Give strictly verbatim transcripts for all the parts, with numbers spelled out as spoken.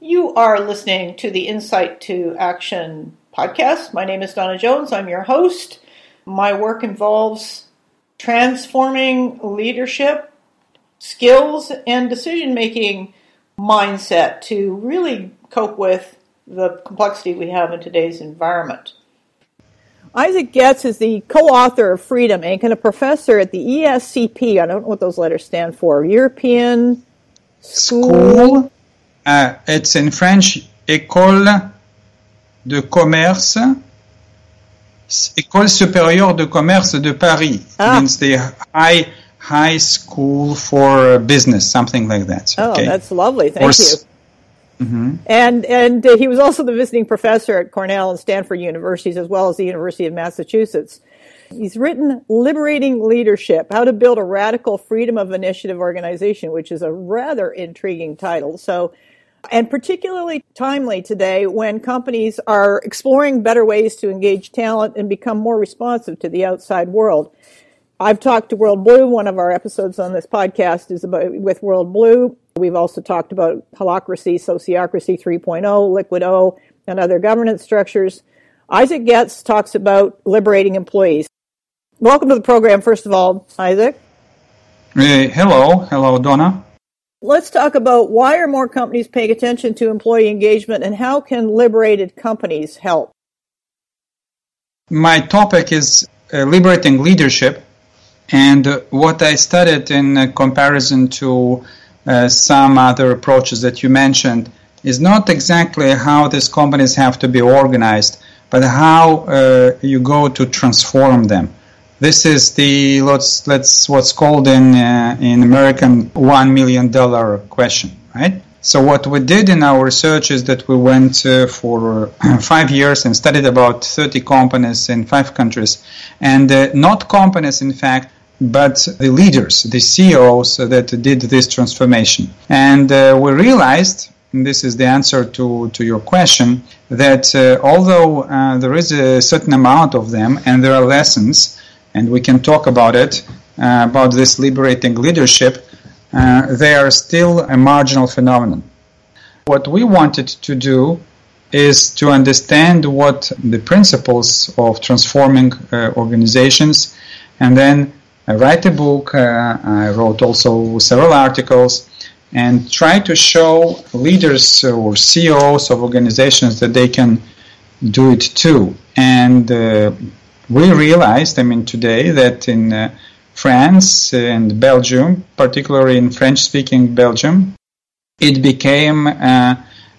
You are listening to the Insight to Action podcast. My name is Donna Jones. I'm your host. My work involves transforming leadership, skills, and decision-making mindset to really cope with the complexity we have in today's environment. Isaac Getz is the co-author of Freedom, Incorporated and a professor at the E S C P, I don't know what those letters stand for, European School... School. Uh, it's in French, École de Commerce, École Supérieure de Commerce de Paris. Ah. It means the high high school for business, something like that. Oh, okay. That's lovely. Thank or, you. Mm-hmm. And and uh, he was also the visiting professor at Cornell and Stanford universities, as well as the University of Massachusetts. He's written Liberating Leadership, How to Build a Radical Freedom of Initiative Organization, which is a rather intriguing title. So, and particularly timely today when companies are exploring better ways to engage talent and become more responsive to the outside world. I've talked to World Blue. One of our episodes on this podcast is about with World Blue. We've also talked about Holacracy, Sociocracy three point oh, Liquid O, and other governance structures. Isaac Getz talks about liberating employees. Welcome to the program, first of all, Isaac. Hey, hello. Hello, Donna. Let's talk about why are more companies paying attention to employee engagement and how can liberated companies help? My topic is uh, liberating leadership, and uh, what I studied in uh, comparison to uh, some other approaches that you mentioned is not exactly how these companies have to be organized, but how uh, you go to transform them. This is the let's let's what's called in uh, in American one million dollar question, right? So what we did in our research is that we went uh, for five years and studied about thirty companies in five countries, and uh, not companies in fact, but the leaders, the C E Os that did this transformation, and uh, we realized. And this is the answer to, to your question, that uh, although uh, there is a certain amount of them and there are lessons, and we can talk about it, uh, about this liberating leadership, uh, they are still a marginal phenomenon. What we wanted to do is to understand what the principles of transforming uh, organizations, and then I write a book, uh, I wrote also several articles, and try to show leaders or C E Os of organizations that they can do it too. And uh, we realized, I mean, today that in uh, France and Belgium, particularly in French-speaking Belgium, it became uh,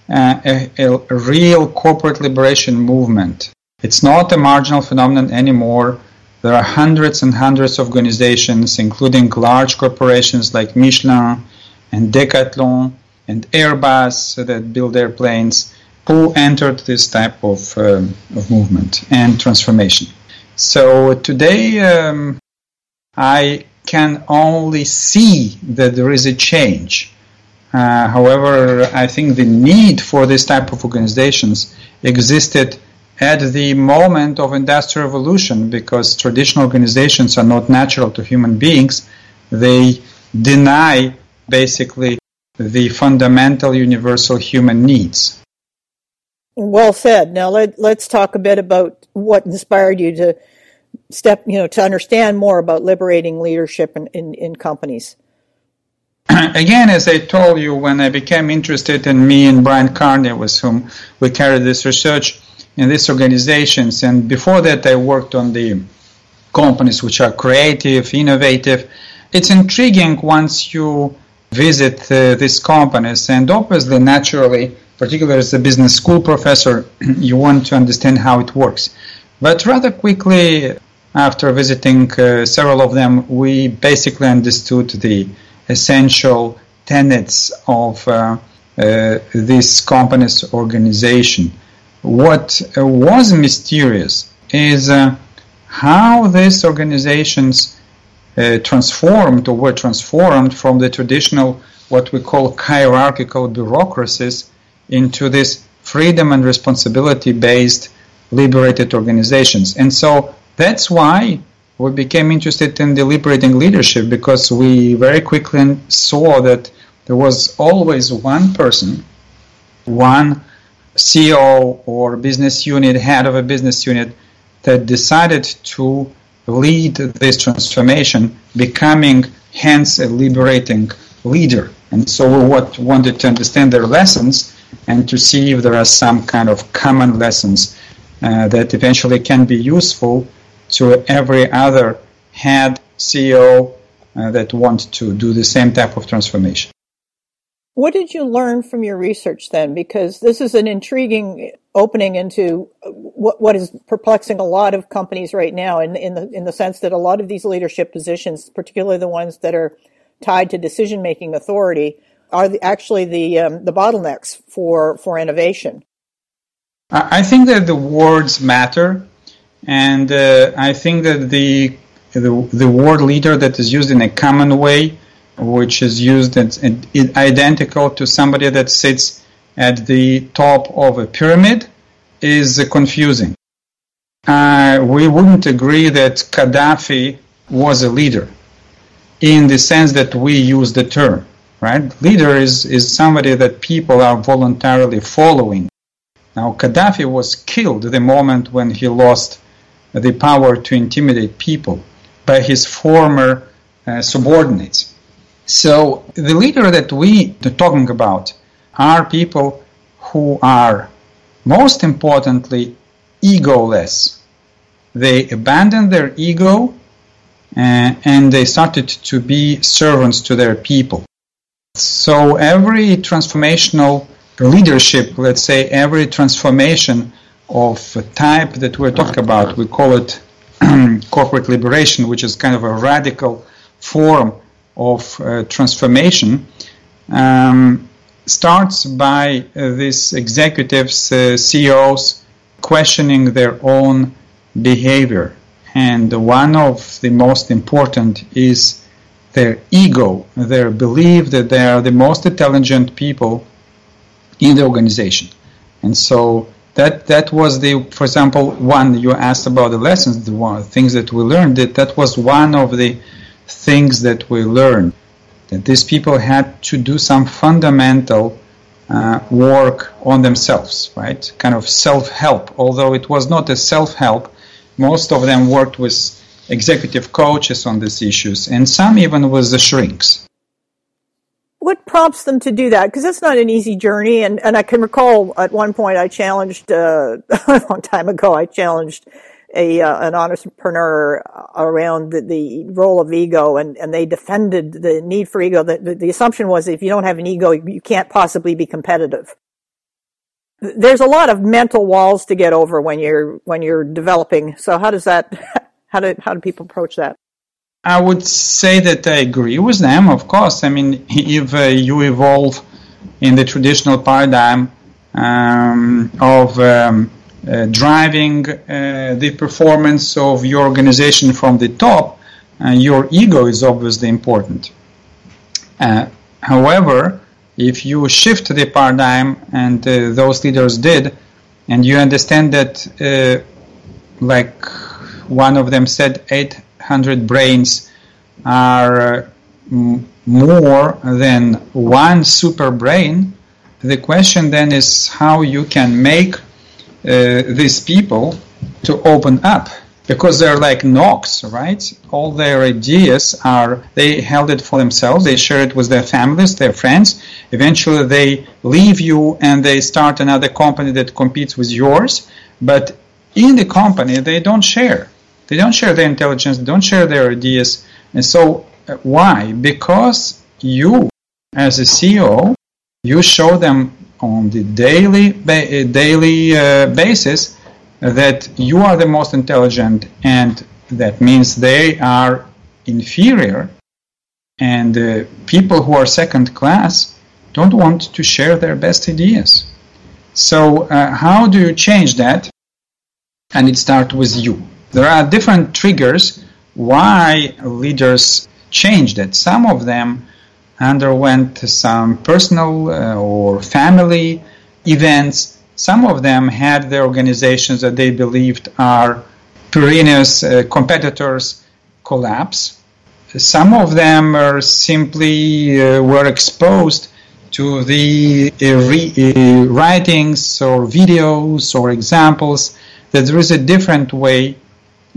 uh, a, a real corporate liberation movement. It's not a marginal phenomenon anymore. There are hundreds and hundreds of organizations, including large corporations like Michelin, and Decathlon, and Airbus that build airplanes, who entered this type of, um, of movement and transformation. So today, um, I can only see that there is a change. Uh, however, I think the need for this type of organizations existed at the moment of Industrial Revolution, because traditional organizations are not natural to human beings. They deny basically the fundamental universal human needs. Well said. Now let, let's talk a bit about what inspired you to step, you know, to understand more about liberating leadership in, in, in companies. Again, as I told you, when I became interested in me and Brian Carney, with whom we carried this research in these organizations, and before that I worked on the companies which are creative, innovative. It's intriguing once you visit uh, these companies, and obviously, naturally, particularly as a business school professor, you want to understand how it works. But rather quickly, after visiting uh, several of them, we basically understood the essential tenets of uh, uh, this company's organization. What uh, was mysterious is uh, how these organizations Uh, transformed or were transformed from the traditional, what we call hierarchical bureaucracies, into this freedom and responsibility-based liberated organizations. And so that's why we became interested in the liberating leadership because we very quickly saw that there was always one person, one C E O or business unit, head of a business unit, that decided to lead this transformation, becoming hence a liberating leader. And so we what, wanted to understand their lessons and to see if there are some kind of common lessons uh, that eventually can be useful to every other head, C E O uh, that want to do the same type of transformation. What did you learn from your research then? Because this is an intriguing opening into what what is perplexing a lot of companies right now in, in the in the sense that a lot of these leadership positions, particularly the ones that are tied to decision-making authority, are the, actually the um, the bottlenecks for, for innovation. I think that the words matter, and uh, I think that the, the the word leader that is used in a common way, which is used as identical to somebody that sits at the top of a pyramid, is confusing. Uh, we wouldn't agree that Qaddafi was a leader in the sense that we use the term, right? Leader is, is somebody that people are voluntarily following. Now, Qaddafi was killed at the moment when he lost the power to intimidate people by his former uh, subordinates. So the leader that we are talking about are people who are, most importantly, egoless. They abandoned their ego uh, and they started to be servants to their people. So every transformational leadership, let's say every transformation of type that we're talking about, we call it corporate liberation, which is kind of a radical form of uh, transformation, um, starts by uh, these executives, uh, C E Os, questioning their own behavior. And one of the most important is their ego, their belief that they are the most intelligent people in the organization. And so that that was the, for example, one you asked about the lessons, the one, things that we learned, that that was one of the things that we learned, that these people had to do some fundamental uh, work on themselves, right? Kind of self-help, although it was not a self-help. Most of them worked with executive coaches on these issues, and some even with the shrinks. What prompts them to do that? Because that's not an easy journey, and, and I can recall at one point I challenged, uh, a long time ago, I challenged A, uh, an entrepreneur around the, the role of ego, and, and they defended the need for ego. The, the, the assumption was if you don't have an ego, you can't possibly be competitive. There's a lot of mental walls to get over when you're when you're developing. So how does that? How do how do people approach that? I would say that I agree with them. Of course, I mean if uh, you evolve in the traditional paradigm um, of um, Uh, driving uh, the performance of your organization from the top, uh, your ego is obviously important. Uh, however, if you shift the paradigm, and uh, those leaders did, and you understand that, uh, like one of them said, eight hundred brains are uh, m- more than one super brain, the question then is how you can make Uh, these people to open up, because they're like Knox, right? All their ideas are, they held it for themselves, they share it with their families, their friends. Eventually they leave you and they start another company that competes with yours, but in the company they don't share. They don't share their intelligence, they don't share their ideas. And so uh, why? Because you, as a C E O, you show them on the daily ba- daily uh, basis that you are the most intelligent, and that means they are inferior, and uh, people who are second class don't want to share their best ideas. So uh, how do you change that? And it starts with you. There are different triggers why leaders change that. Some of them underwent some personal uh, or family events. Some of them had their organizations that they believed are perennial uh, competitors collapse. Some of them are simply uh, were exposed to the uh, re- uh, writings or videos or examples that there is a different way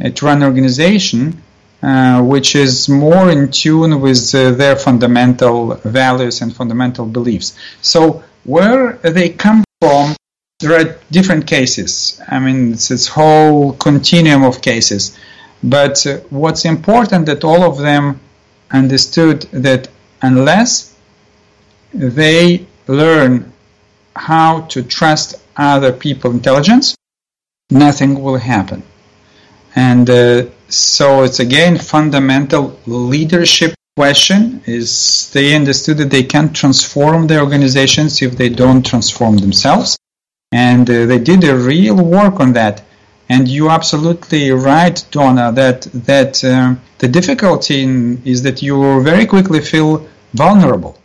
uh, to run an organization, uh, which is more in tune with uh, their fundamental values and fundamental beliefs. So where they come from, there are different cases. I mean, it's this whole continuum of cases. But uh, what's important that all of them understood that unless they learn how to trust other people's intelligence, nothing will happen. And uh, so it's again fundamental leadership question is they understood that they can't transform their organizations if they don't transform themselves. And uh, they did a real work on that. And you're absolutely right, Donna, that that uh, the difficulty in, is that you very quickly feel vulnerable,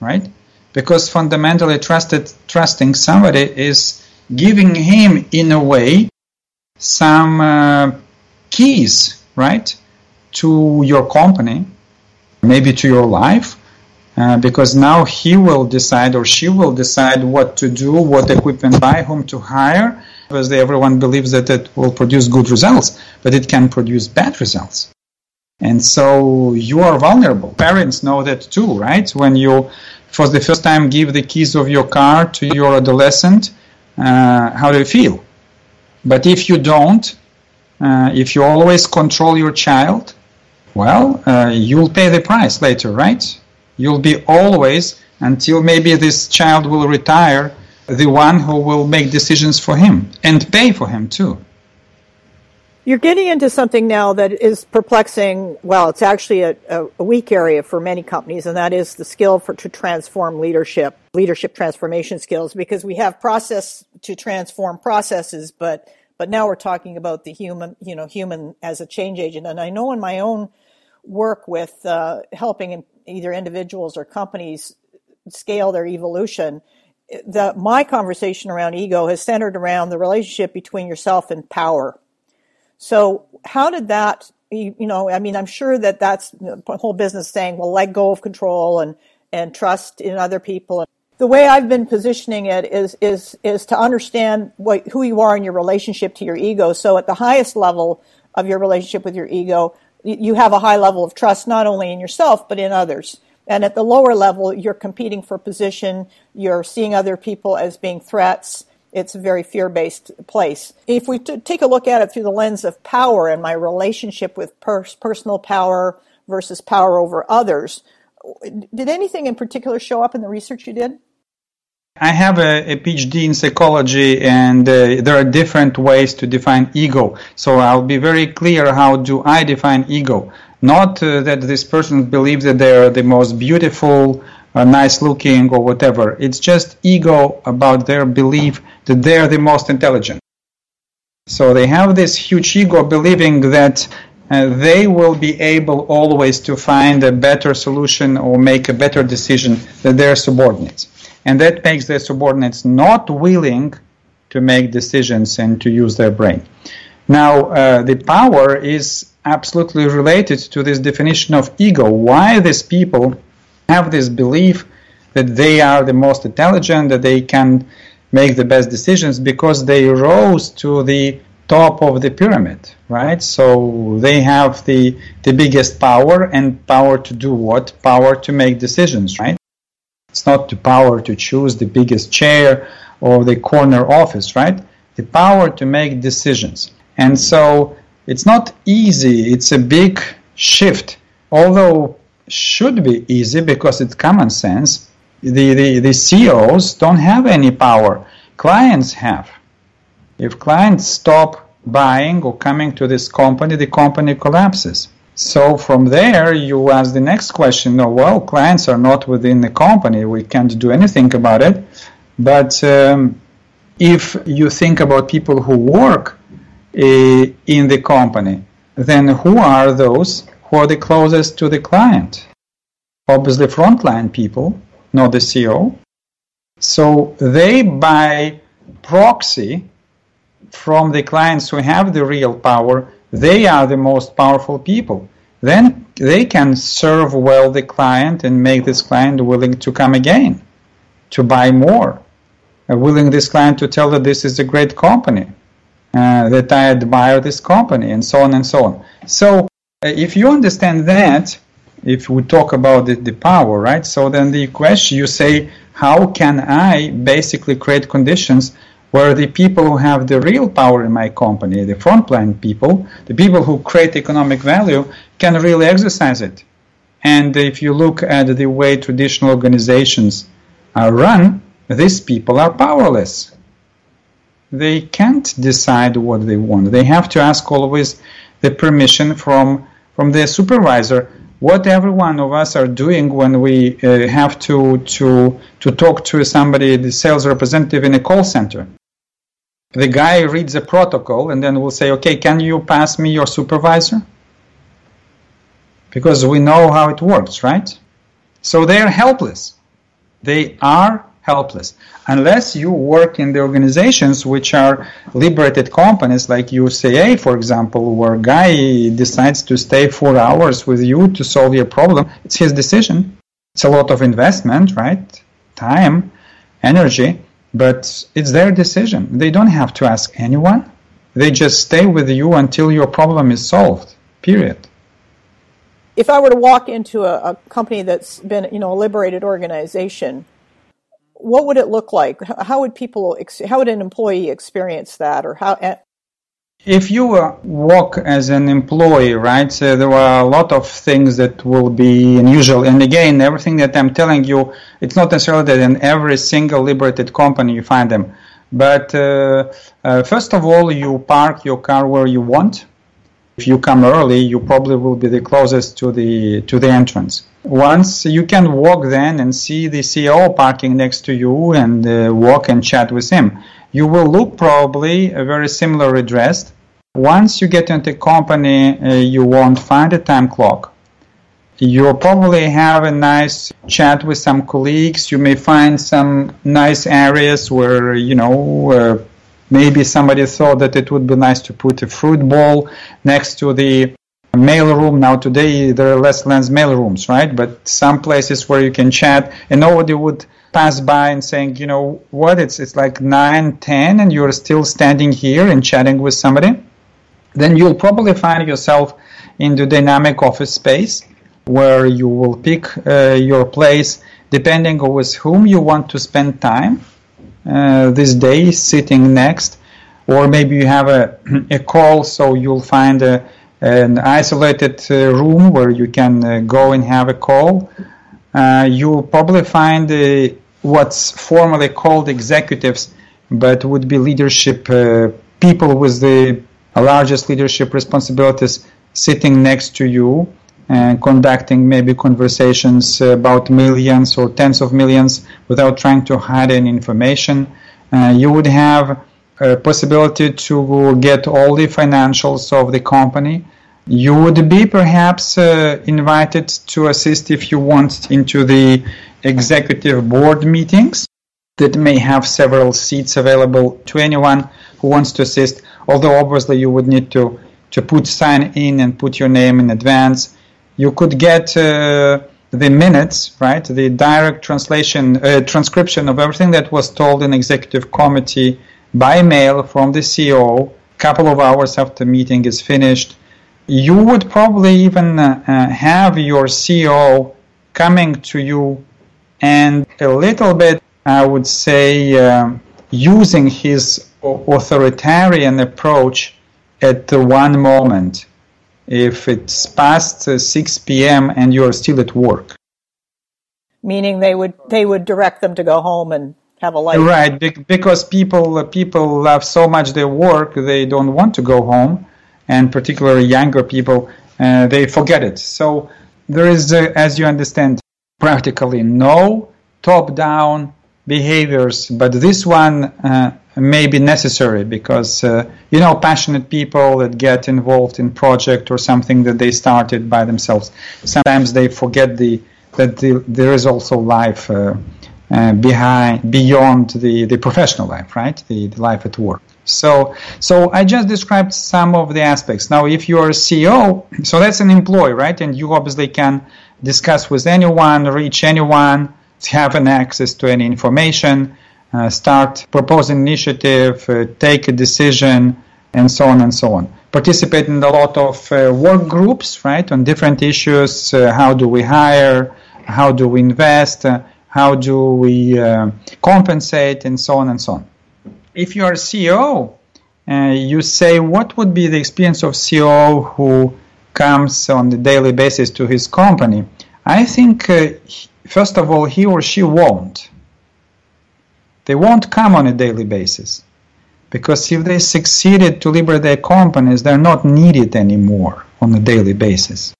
right? Because fundamentally trusted, trusting somebody is giving him, in a way, some uh, keys, right, to your company, maybe to your life, uh, because now he will decide or she will decide what to do, what equipment buy, whom to hire, because everyone believes that it will produce good results, but it can produce bad results. And so you are vulnerable. Parents know that too, right? When you, for the first time, give the keys of your car to your adolescent, uh, how do you feel? But if you don't, uh, if you always control your child, well, uh, you'll pay the price later, right? You'll be always, until maybe this child will retire, the one who will make decisions for him and pay for him too. You're getting into something now that is perplexing. Well, it's actually a, a weak area for many companies, and that is the skill for to transform leadership, leadership transformation skills, because we have process to transform processes, but but now we're talking about the human, you know, human as a change agent. And I know in my own work with uh, helping either individuals or companies scale their evolution, The, my conversation around ego has centered around the relationship between yourself and power. So how did that, you, you know, I mean, I'm sure that that's the whole business saying, well, let go of control and, and trust in other people. And the way I've been positioning it is is is to understand what, who you are in your relationship to your ego. So at the highest level of your relationship with your ego, you have a high level of trust, not only in yourself, but in others. And at the lower level, you're competing for position. You're seeing other people as being threats. It's a very fear-based place. If we t- take a look at it through the lens of power and my relationship with per- personal power versus power over others, did anything in particular show up in the research you did? I have a, a PhD in psychology, and uh, there are different ways to define ego. So I'll be very clear how do I define ego. Not uh, that this person believes that they are the most beautiful, or nice-looking, or whatever. It's just ego about their belief that they are the most intelligent. So they have this huge ego believing that uh, they will be able always to find a better solution or make a better decision than their subordinates. And that makes their subordinates not willing to make decisions and to use their brain. Now, uh, the power is absolutely related to this definition of ego. Why these people have this belief that they are the most intelligent, that they can make the best decisions, because they rose to the top of the pyramid, right? So they have the, the biggest power, and power to do what? Power to make decisions, right? It's not the power to choose the biggest chair or the corner office, right? The power to make decisions. And so it's not easy. It's a big shift, although should be easy because it's common sense. The, the, the C E Os don't have any power. Clients have. If clients stop buying or coming to this company, the company collapses. So from there, you ask the next question. No, well, clients are not within the company. We can't do anything about it. But um, if you think about people who work in the company, then who are those who are the closest to the client? Obviously frontline people, not the C E O. So they, by proxy, from the clients who have the real power, they are the most powerful people. then they can serve well the client and make this client willing to come again, to buy more, willing this client to tell that this is a great company, uh, that I admire this company, and so on and so on. So uh, if you understand that, if we talk about the, the power, right, so then the question, you say, how can I basically create conditions where the people who have the real power in my company, the frontline people, the people who create economic value, can really exercise it? And if you look at the way traditional organizations are run, these people are powerless. They can't decide what they want. They have to ask always the permission from, from their supervisor. What every one of us are doing when we uh, have to, to, to talk to somebody, the sales representative in a call center. The guy reads a protocol and then will say, okay, can you pass me your supervisor? Because we know how it works, right? So they are helpless. They are helpless. Unless you work in the organizations which are liberated companies like U C A, for example, where a guy decides to stay four hours with you to solve your problem. It's his decision. It's a lot of investment, right? Time, energy, but it's their decision. They don't have to ask anyone. They just stay with you until your problem is solved, period. If I were to walk into a, a company that's been, you know, a liberated organization, what would it look like? How would people, how would an employee experience that? Or how? If you uh, walk as an employee, right, so there are a lot of things that will be unusual. And again, everything that I'm telling you, it's not necessarily that in every single liberated company you find them. But uh, uh, first of all, you park your car where you want. If you come early, you probably will be the closest to the to the entrance. Once you can walk then and see the C E O parking next to you and uh, walk and chat with him. You will look probably uh, very similarly dressed. Once you get into a company, uh, you won't find a time clock. You'll probably have a nice chat with some colleagues. You may find some nice areas where, you know, uh, maybe somebody thought that it would be nice to put a fruit bowl next to the mail room. Now today there are less less mail rooms, right? But some places where you can chat and nobody would pass by and saying, you know what, it's it's like nine, ten and you're still standing here and chatting with somebody. Then you'll probably find yourself in the dynamic office space where you will pick uh, your place depending on with whom you want to spend time. Uh, this day, sitting next, or maybe you have a, a call, so you'll find a, an isolated uh, room where you can uh, go and have a call. Uh, you'll probably find uh, what's formally called executives, but would be leadership uh, people with the largest leadership responsibilities sitting next to you and conducting maybe conversations about millions or tens of millions without trying to hide any information. Uh, you would have a possibility to get all the financials of the company. You would be perhaps uh, invited to assist, if you want, into the executive board meetings that may have several seats available to anyone who wants to assist, although obviously you would need to, to put sign in and put your name in advance. You could get uh, the minutes, right? The direct translation, uh, transcription of everything that was told in executive committee by mail from the C E O a couple of hours after meeting is finished. You would probably even uh, have your C E O coming to you and a little bit, I would say, uh, using his authoritarian approach at the one moment. If it's past six p.m. and you're still at work. Meaning they would they would direct them to go home and have a life. Right, be- because people people love so much their work, they don't want to go home, and particularly younger people, uh, they forget it. So there is, uh, as you understand, practically no top-down behaviors, but this one uh, may be necessary because, uh, you know, passionate people that get involved in project or something that they started by themselves, sometimes they forget the that the, there is also life uh, uh, behind beyond the, the professional life, right? The, the life at work. So, so I just described some of the aspects. Now, if you are a C E O, so that's an employee, right? And you obviously can discuss with anyone, reach anyone, have an access to any information, uh, start proposing initiative, uh, take a decision, and so on and so on. Participate in a lot of uh, work groups, right, on different issues. Uh, how do we hire? How do we invest? Uh, how do we uh, compensate? And so on and so on. If you are a C E O, uh, you say, what would be the experience of C E O who comes on the daily basis to his company? I think, uh, he, first of all, he or she won't. They won't come on a daily basis. Because if they succeeded to liberate their companies, they're not needed anymore on a daily basis.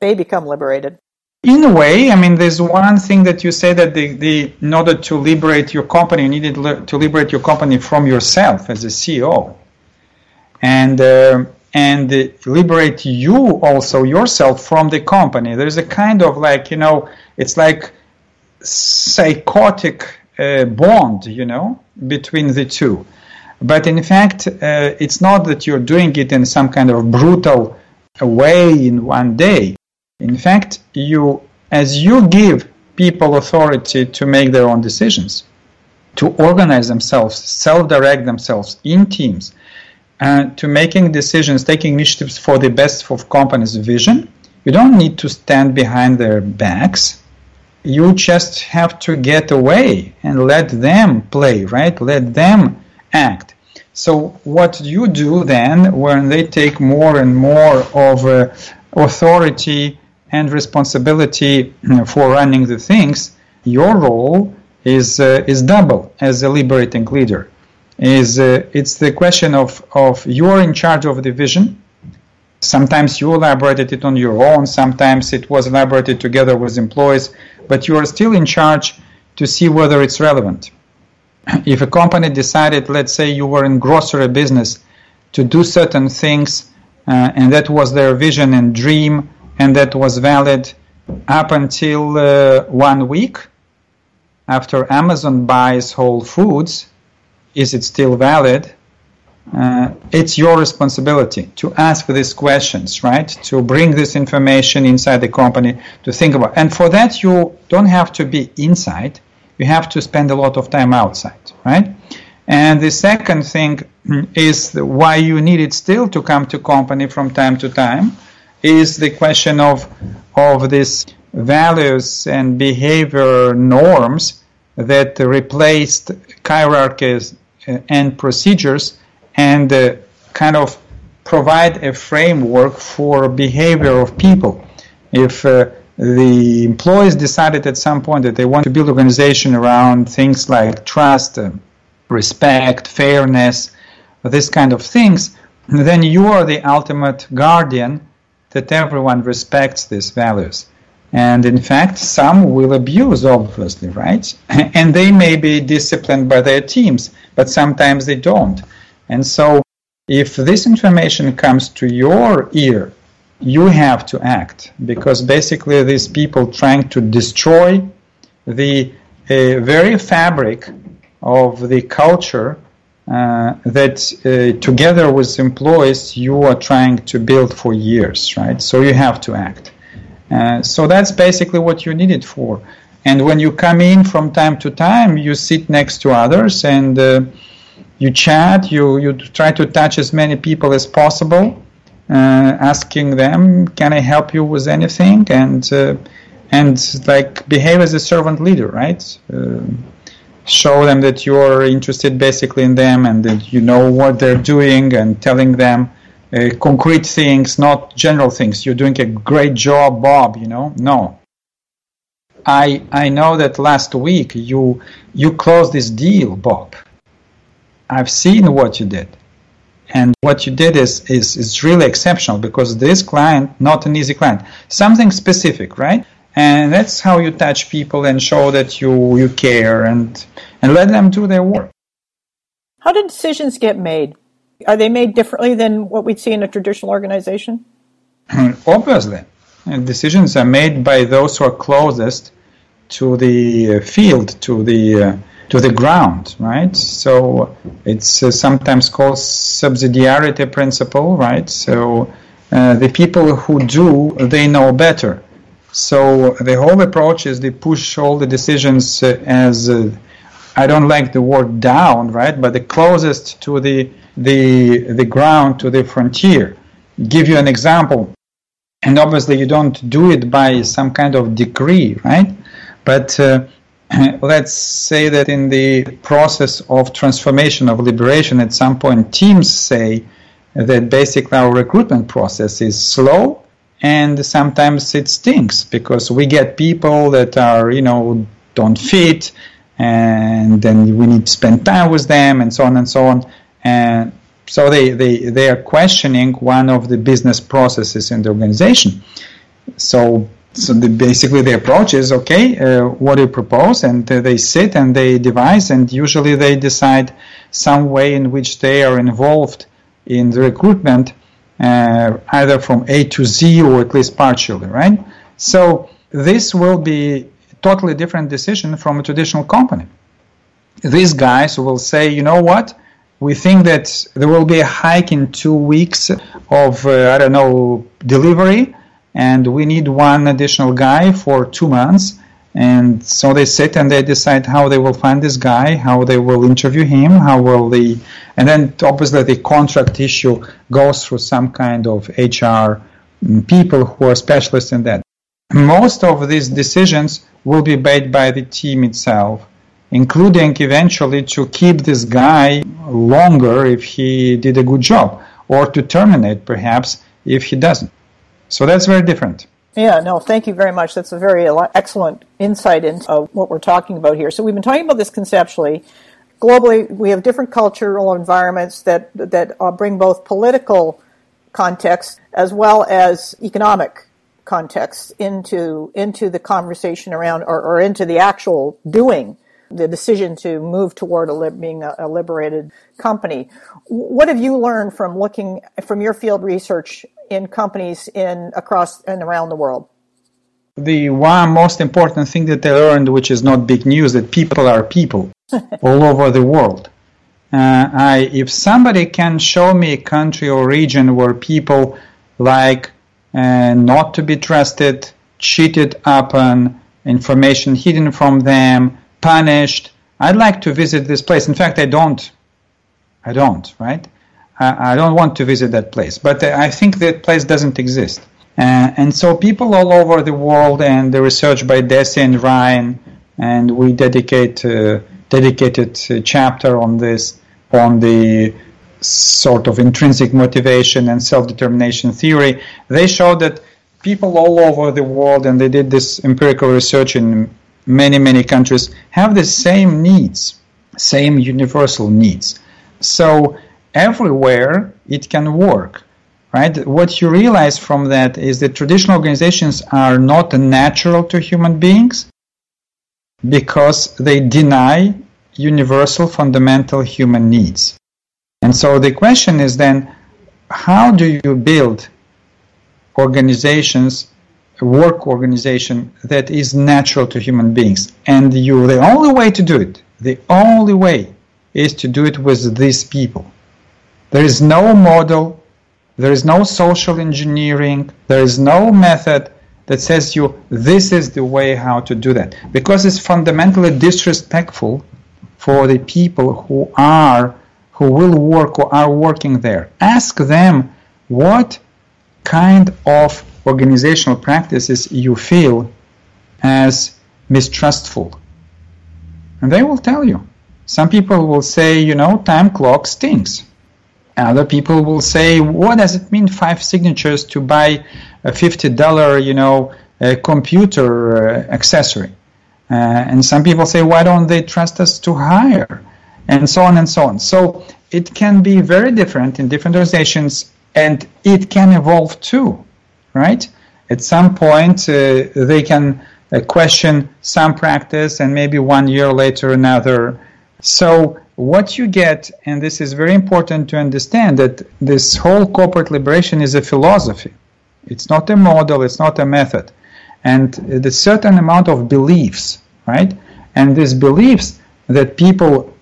They become liberated. In a way, I mean, there's one thing that you say that the, the, in order to liberate your company, you needed to liberate your company from yourself as a C E O. And uh, and uh, liberate you also yourself from the company. There's a kind of like, you know, it's like psychotic uh, bond, you know, between the two. But in fact, uh, it's not that you're doing it in some kind of brutal way in one day. In fact, you, as you give people authority to make their own decisions, to organize themselves, self-direct themselves in teams, uh, to making decisions, taking initiatives for the best of company's vision, you don't need to stand behind their backs. You just have to get away and let them play, right? Let them act. So what you do then, when they take more and more of uh, authority and responsibility for running the things, your role is uh, is double as a liberating leader. Is uh, it's the question of of you're in charge of the vision. Sometimes you elaborated it on your own. Sometimes it was elaborated together with employees, but you are still in charge to see whether it's relevant. If a company decided, let's say you were in grocery business, to do certain things, uh, and that was their vision and dream, and that was valid up until uh, one week after Amazon buys Whole Foods, is it still valid? Uh, it's your responsibility to ask these questions, right? To bring this information inside the company to think about. And for that, you don't have to be inside. You have to spend a lot of time outside, right? And the second thing is why you need it still to come to company from time to time is the question of of these values and behavior norms that replaced hierarchies and procedures and uh, kind of provide a framework for behavior of people. If uh, the employees decided at some point that they want to build organization around things like trust, uh, respect, fairness, these kind of things, then you are the ultimate guardian that everyone respects these values. And in fact, some will abuse, obviously, right? And they may be disciplined by their teams, but sometimes they don't. And so if this information comes to your ear, you have to act, because basically these people trying to destroy the uh, very fabric of the culture uh, that uh, together with employees you are trying to build for years, right? So you have to act. Uh, so that's basically what you need it for. And when you come in from time to time, you sit next to others and uh, you chat, you, you try to touch as many people as possible. Uh, asking them, can I help you with anything? And, uh, and like, behave as a servant leader, right? Uh, show them that you're interested basically in them and that you know what they're doing and telling them uh, concrete things, not general things. You're doing a great job, Bob, you know? No. I I know that last week you you closed this deal, Bob. I've seen what you did. And what you did is, is is really exceptional because this client, not an easy client, something specific, right? And that's how you touch people and show that you, you care and, and let them do their work. How do decisions get made? Are they made differently than what we'd see in a traditional organization? Obviously. Decisions are made by those who are closest to the field, to the uh, to the ground, right? So it's uh, sometimes called subsidiarity principle, right? So uh, the people who do, they know better. So the whole approach is they push all the decisions uh, as, uh, I don't like the word down, right? But the closest to the the the ground, to the frontier. Give you an example. And obviously you don't do it by some kind of decree, right? But uh, let's say that in the process of transformation, of liberation, at some point teams say that basically our recruitment process is slow and sometimes it stinks because we get people that are, you know, don't fit, and then we need to spend time with them and so on and so on. And so they, they, they are questioning one of the business processes in the organization. So so the, basically the approach is, okay, uh, what do you propose? And uh, they sit and they devise, and usually they decide some way in which they are involved in the recruitment, uh, either from A to Z or at least partially, right? So this will be a totally different decision from a traditional company. These guys will say, you know what? We think that there will be a hike in two weeks of, uh, I don't know, delivery, and we need one additional guy for two months. And so they sit and they decide how they will find this guy, how they will interview him, how will they... And then, obviously, the contract issue goes through some kind of H R people who are specialists in that. Most of these decisions will be made by the team itself, including eventually to keep this guy longer if he did a good job, or to terminate perhaps if he doesn't. So that's very different. Yeah, no, thank you very much. That's a very excellent insight into what we're talking about here. So we've been talking about this conceptually. Globally, we have different cultural environments that, that bring both political context as well as economic context into, into the conversation around or, or into the actual doing, the decision to move toward a li- being a, a liberated company. What have you learned from looking from your field research in companies in across and around the world? The one most important thing that I learned, which is not big news, that people are people all over the world. Uh, I, if somebody can show me a country or region where people like uh, not to be trusted, cheated upon, information hidden from them, punished, I'd like to visit this place. In fact, I don't. I don't, right? I, I don't want to visit that place. But I think that place doesn't exist. Uh, and so people all over the world, and the research by Deci and Ryan, and we dedicate uh, dedicated a chapter on this, on the sort of intrinsic motivation and self-determination theory. They show that people all over the world, and they did this empirical research in many, many countries, have the same needs, same universal needs. So everywhere it can work, right? What you realize from that is that traditional organizations are not natural to human beings because they deny universal fundamental human needs. And so the question is then, how do you build organizations, work organization, that is natural to human beings? And you, the only way to do it, the only way is to do it with these people. There is no model, there is no social engineering, there is no method that says you, this is the way how to do that. Because it's fundamentally disrespectful for the people who are, who will work or are working there. Ask them what kind of organizational practices you feel as mistrustful. And they will tell you. Some people will say, you know, time clock stinks. Other people will say, what does it mean, five signatures to buy a fifty dollars, you know, uh, computer uh, accessory? Uh, and some people say, why don't they trust us to hire? And so on and so on. So it can be very different in different organizations, and it can evolve too. Right? At some point, uh, they can uh, question some practice, and maybe one year later another. So what you get, and this is very important to understand, that this whole corporate liberation is a philosophy. It's not a model, it's not a method. And a certain amount of beliefs, right? And these beliefs, that people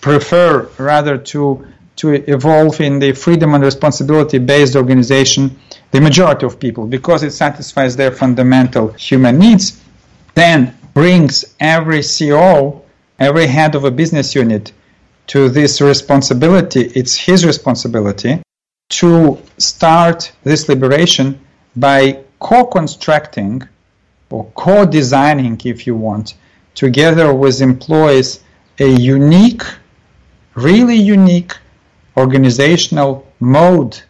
prefer rather to to evolve in the freedom and responsibility-based organization, the majority of people, because it satisfies their fundamental human needs, then brings every C E O, every head of a business unit to this responsibility. It's his responsibility to start this liberation by co-constructing or co-designing, if you want, together with employees, a unique, really unique organizational mode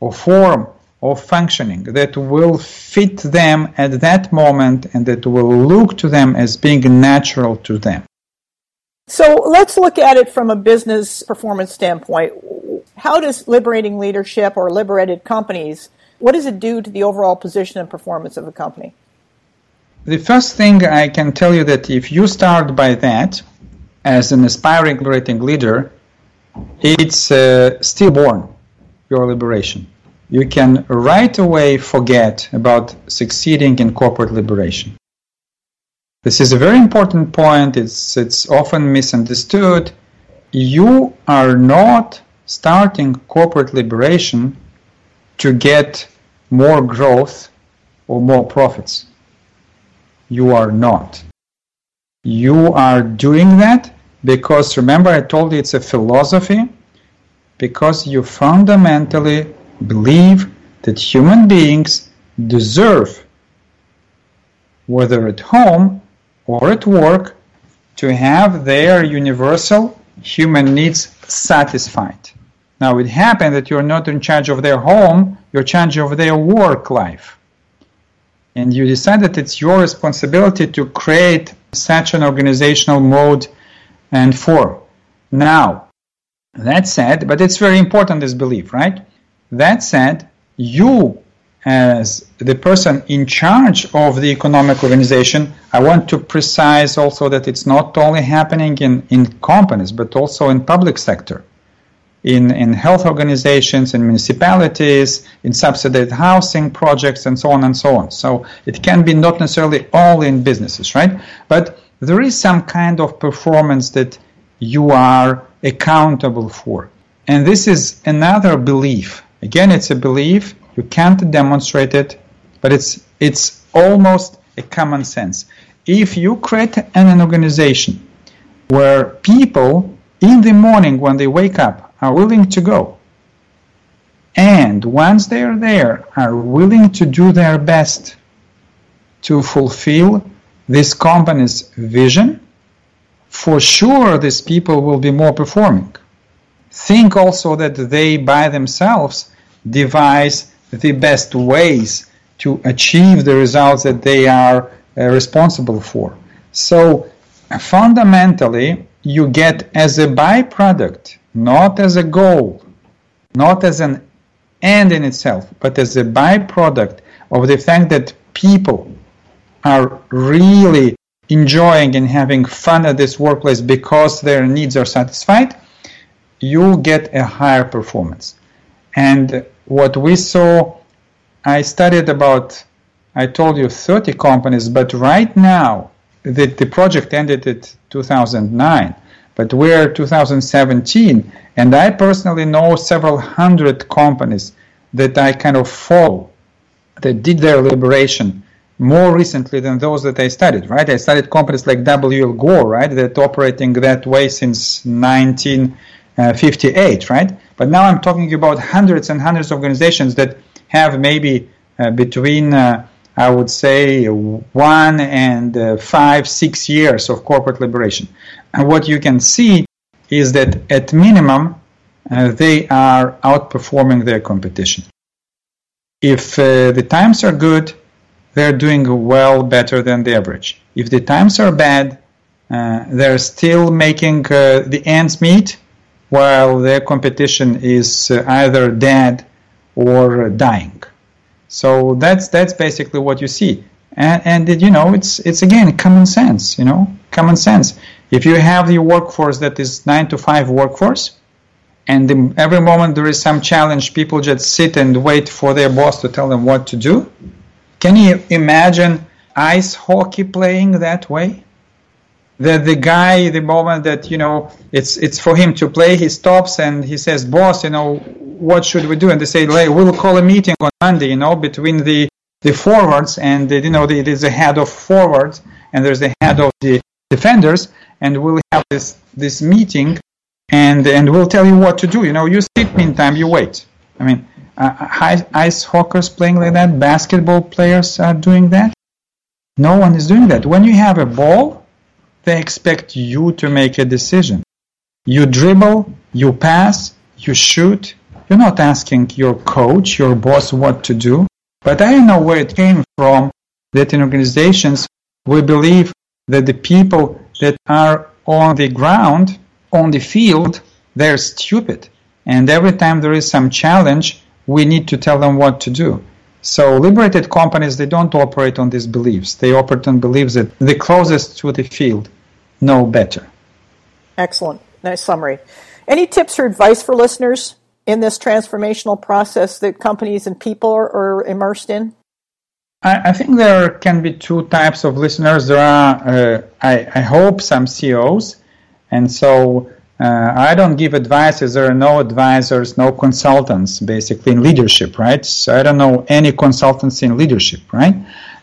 or form of functioning that will fit them at that moment and that will look to them as being natural to them. So let's look at it from a business performance standpoint. How does liberating leadership or liberated companies, what does it do to the overall position and performance of a company? The first thing I can tell you that if you start by that, as an aspiring liberating leader, it's uh, stillborn, your liberation. You can right away forget about succeeding in corporate liberation. This is a very important point. It's, it's often misunderstood. You are not starting corporate liberation to get more growth or more profits. You are not. You are doing that because, remember, I told you it's a philosophy, because you fundamentally believe that human beings deserve, whether at home or at work, to have their universal human needs satisfied. Now, it happened that you're not in charge of their home, you're in charge of their work life. And you decide that it's your responsibility to create such an organizational mode and form. Now, that said, but it's very important, this belief, right? That said, you, as the person in charge of the economic organization, I want to precise also that it's not only happening in, in companies, but also in public sector, in, in health organizations, in municipalities, in subsidized housing projects, and so on and so on. So it can be not necessarily only in businesses, right? But there is some kind of performance that you are accountable for. And this is another belief. Again, it's a belief. You can't demonstrate it, but it's it's almost a common sense. If you create an, an organization where people in the morning when they wake up are willing to go, and once they are there are willing to do their best to fulfill this company's vision, for sure these people will be more performing. Think also that they by themselves devise the best ways to achieve the results that they are uh, responsible for. So uh, fundamentally, you get as a byproduct, not as a goal, not as an end in itself, but as a byproduct of the fact that people are really enjoying and having fun at this workplace because their needs are satisfied, you get a higher performance. And what we saw, I studied about, I told you, thirty companies, but right now, the, the project ended in two thousand nine, but we're two thousand seventeen, and I personally know several hundred companies that I kind of follow, that did their liberation more recently than those that I studied, right? I studied companies like W L. Gore, right, that operating that way since nineteen fifty-eight, right? But now I'm talking about hundreds and hundreds of organizations that have maybe uh, between, uh, I would say, one and uh, five, six years of corporate liberation. And what you can see is that at minimum, uh, they are outperforming their competition. If uh, the times are good, they're doing well better than the average. If the times are bad, uh, they're still making uh, the ends meet, while their competition is either dead or dying. So that's that's basically what you see. And, and it, you know, it's, it's again, common sense, you know, common sense. If you have your workforce that is nine to five workforce, and the, every moment there is some challenge, people just sit and wait for their boss to tell them what to do. Can you imagine ice hockey playing that way? that the guy, the moment that, you know, it's it's for him to play, he stops and he says, boss, you know, what should we do? And they say, we'll call a meeting on Monday, you know, between the, the forwards and, the, you know, the, there's the head of forwards and there's the head of the defenders, and we'll have this this meeting and and we'll tell you what to do. You know, you sit, meantime, you wait. I mean, uh, ice hockers playing like that, basketball players are doing that. No one is doing that. When you have a ball, they expect you to make a decision. You dribble, you pass, you shoot. You're not asking your coach, your boss what to do. But I don't know where it came from that in organizations we believe that the people that are on the ground, on the field, they're stupid. And every time there is some challenge, we need to tell them what to do. So liberated companies, they don't operate on these beliefs. They operate on beliefs that the closest to the field know better. Excellent. Nice summary. Any tips or advice for listeners in this transformational process that companies and people are, are immersed in? I, I think there can be two types of listeners. There are, uh, I, I hope, some C E Os. And so uh, I don't give advices. There are no advisors, no consultants, basically, in leadership, right? So I don't know any consultants in leadership, right?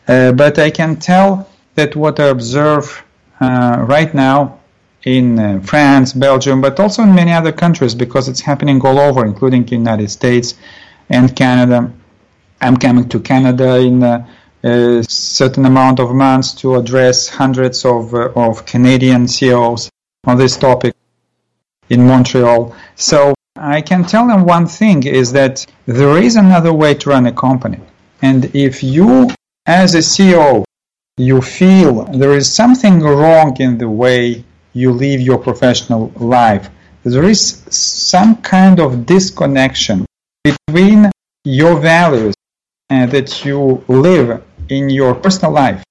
Uh, but I can tell that what I observe uh, right now in uh, France, Belgium, but also in many other countries, because it's happening all over, including the United States and Canada. I'm coming to Canada in a, a certain amount of months to address hundreds of, uh, of Canadian C E Os on this topic in Montreal. So I can tell them one thing is that there is another way to run a company. And if you, as a C E O, you feel there is something wrong in the way you live your professional life, there is some kind of disconnection between your values uh, that you live in your personal life,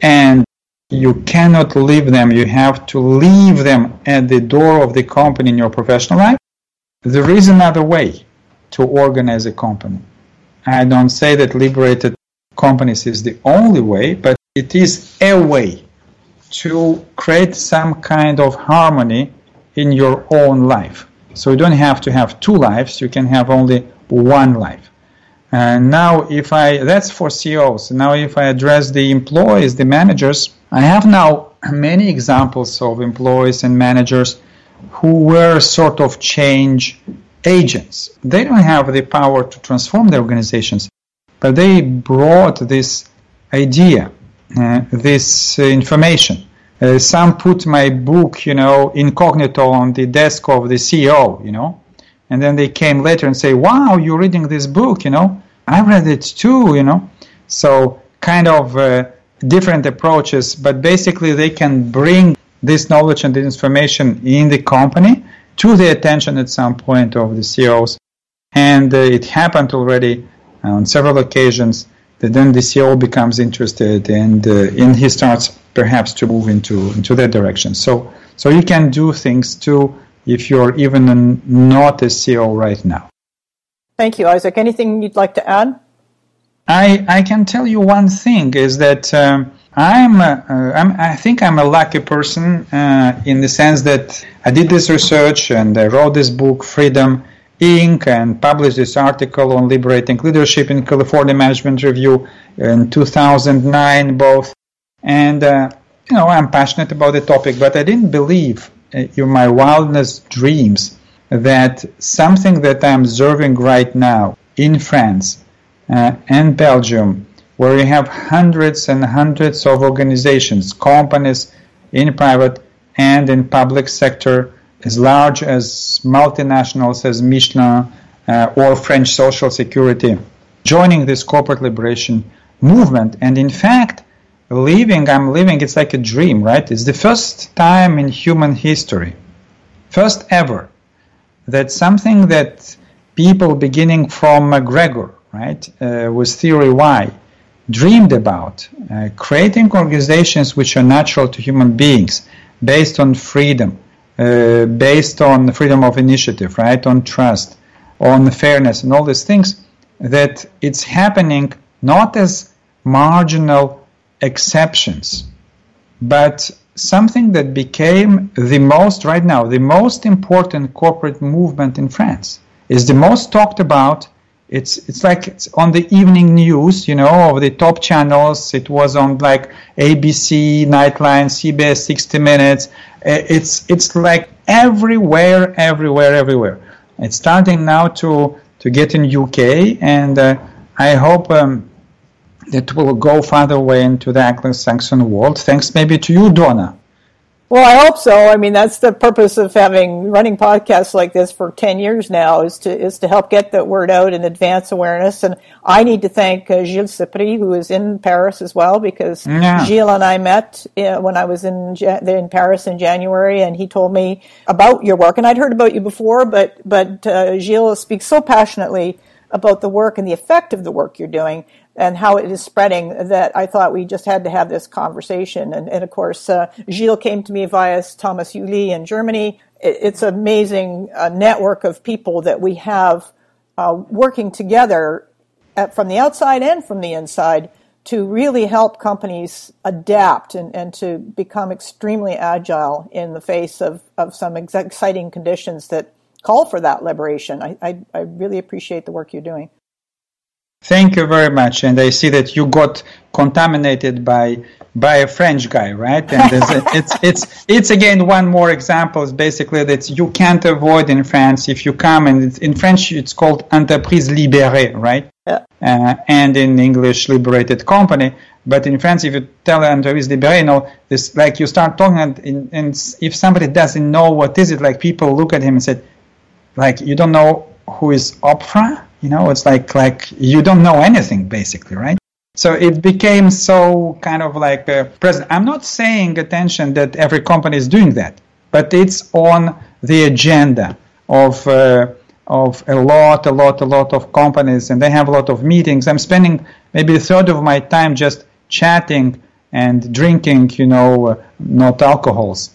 and you cannot leave them. You have to leave them at the door of the company in your professional life. There is another way to organize a company. I don't say that liberated companies is the only way, but it is a way to create some kind of harmony in your own life. So you don't have to have two lives. You can have only one life. And now if I, that's for C E Os. Now if I address the employees, the managers, I have now many examples of employees and managers who were sort of change agents. They don't have the power to transform their organizations, but they brought this idea, uh, this uh, information. Uh, some put my book, you know, incognito on the desk of the C E O, you know, and then they came later and say, wow, you're reading this book, you know, I read it too, you know. So kind of... Uh, different approaches, but basically they can bring this knowledge and this information in the company to the attention at some point of the C E Os. And uh, it happened already on several occasions that then the C E O becomes interested and, uh, and he starts perhaps to move into, into that direction. So, so you can do things too if you're even an, not a C E O right now. Thank you, Isaac. Anything you'd like to add? I, I can tell you one thing is that um, I'm, uh, I'm I think I'm a lucky person uh, in the sense that I did this research and I wrote this book, Freedom, Incorporated, and published this article on liberating leadership in California Management Review in two thousand nine, both. And, uh, you know, I'm passionate about the topic, but I didn't believe in my wildest dreams that something that I'm observing right now in France Uh, and Belgium, where you have hundreds and hundreds of organizations, companies in private and in public sector, as large as multinationals as Michelin uh, or French Social Security, joining this corporate liberation movement. And in fact, living, I'm living, it's like a dream, right? It's the first time in human history, first ever, that something that people beginning from McGregor, right, uh, with Theory Y, dreamed about uh, creating organizations which are natural to human beings, based on freedom, uh, based on freedom of initiative, right, on trust, on fairness, and all these things, that it's happening not as marginal exceptions, but something that became the most, right now, the most important corporate movement in France. It's the most talked about. It's it's like it's on the evening news, you know, of the top channels. It was on like A B C, Nightline, C B S, sixty minutes. It's it's like everywhere, everywhere, everywhere. It's starting now to, to get in U K, and uh, I hope um, that will go farther away into the Anglo-Saxon world. Thanks maybe to you, Donna. Well, I hope so. I mean, that's the purpose of having running podcasts like this for ten years now, is to is to help get that word out and advance awareness. And I need to thank uh, Gilles Cipri, who is in Paris as well, because yeah. Gilles and I met uh, when I was in in Paris in January, and he told me about your work. And I'd heard about you before, but but uh, Gilles speaks so passionately about the work and the effect of the work you're doing and how it is spreading, that I thought we just had to have this conversation. And, and of course, uh, Gilles came to me via Thomas Uli in Germany. It, it's an amazing uh, network of people that we have uh, working together at, from the outside and from the inside, to really help companies adapt and, and to become extremely agile in the face of, of some ex- exciting conditions that call for that liberation. I, I, I really appreciate the work you're doing. Thank you very much. And I see that you got contaminated by by a French guy, right? And it's, it's it's it's again one more example, is basically that you can't avoid in France. If you come, and it's, in French it's called entreprise libérée, right? Yeah. Uh, and in English, liberated company. But in France, if you tell entreprise libérée, you know, this, like, you start talking, and, and, and if somebody doesn't know what is it, like, people look at him and say, like, you don't know who is Oprah? You know, it's like, like you don't know anything, basically, right? So it became so kind of like uh, present. I'm not saying, attention, that every company is doing that, but it's on the agenda of uh, of a lot, a lot, a lot of companies, and they have a lot of meetings. I'm spending maybe a third of my time just chatting and drinking, you know, uh, not alcohols,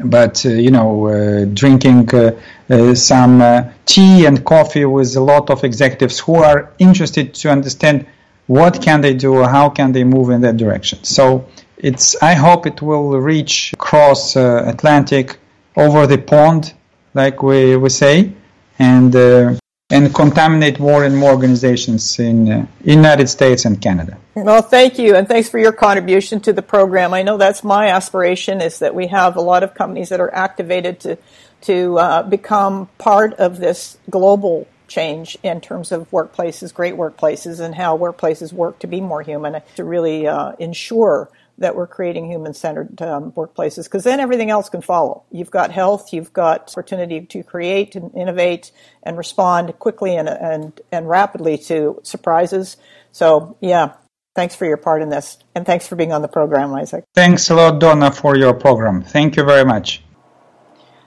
but, uh, you know, uh, drinking uh, uh, some uh, tea and coffee with a lot of executives who are interested to understand what can they do, how can they move in that direction. So it's, I hope it will reach across uh, Atlantic, over the pond, like we, we say, and uh, and contaminate more and more organizations in the uh, United States and Canada. Well, thank you, and thanks for your contribution to the program. I know that's my aspiration, is that we have a lot of companies that are activated to to uh, become part of this global change in terms of workplaces, great workplaces, and how workplaces work to be more human, to really uh, ensure that we're creating human-centered um, workplaces, because then everything else can follow. You've got health, you've got opportunity to create and innovate and respond quickly and and, and rapidly to surprises. So, yeah, thanks for your part in this, and thanks for being on the program, Isaac. Thanks a lot, Donna, for your program. Thank you very much.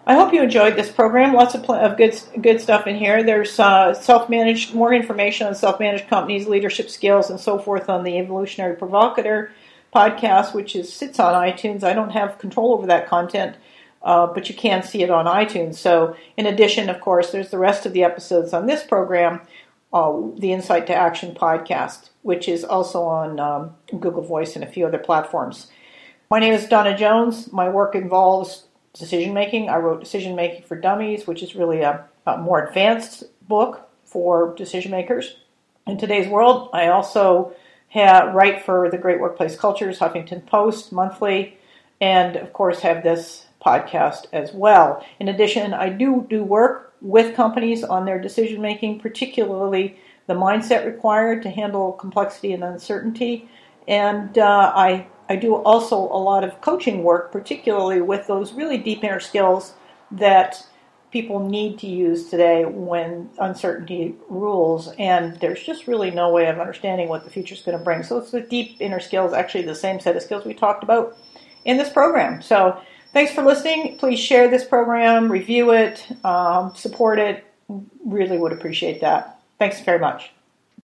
I hope you enjoyed this program. Lots of, pl- of good good stuff in here. There's uh, self-managed, more information on self-managed companies, leadership skills, and so forth on the Evolutionary Provocateur podcast, which is sits on iTunes. I don't have control over that content, uh, but you can see it on iTunes. So in addition, of course, there's the rest of the episodes on this program, uh, the Insight to Action podcast, which is also on um, Google Voice and a few other platforms. My name is Donna Jones. My work involves decision making. I wrote Decision Making for Dummies, which is really a, a more advanced book for decision makers in today's world. I also Have, write for the Great Workplace Cultures, Huffington Post, Monthly, and, of course, have this podcast as well. In addition, I do do work with companies on their decision-making, particularly the mindset required to handle complexity and uncertainty. And uh, I, I do also a lot of coaching work, particularly with those really deep inner skills that people need to use today when uncertainty rules, and there's just really no way of understanding what the future is going to bring. So it's the deep inner skills, actually the same set of skills we talked about in this program. So thanks for listening. Please share this program, review it, um, support it. Really would appreciate that. Thanks very much.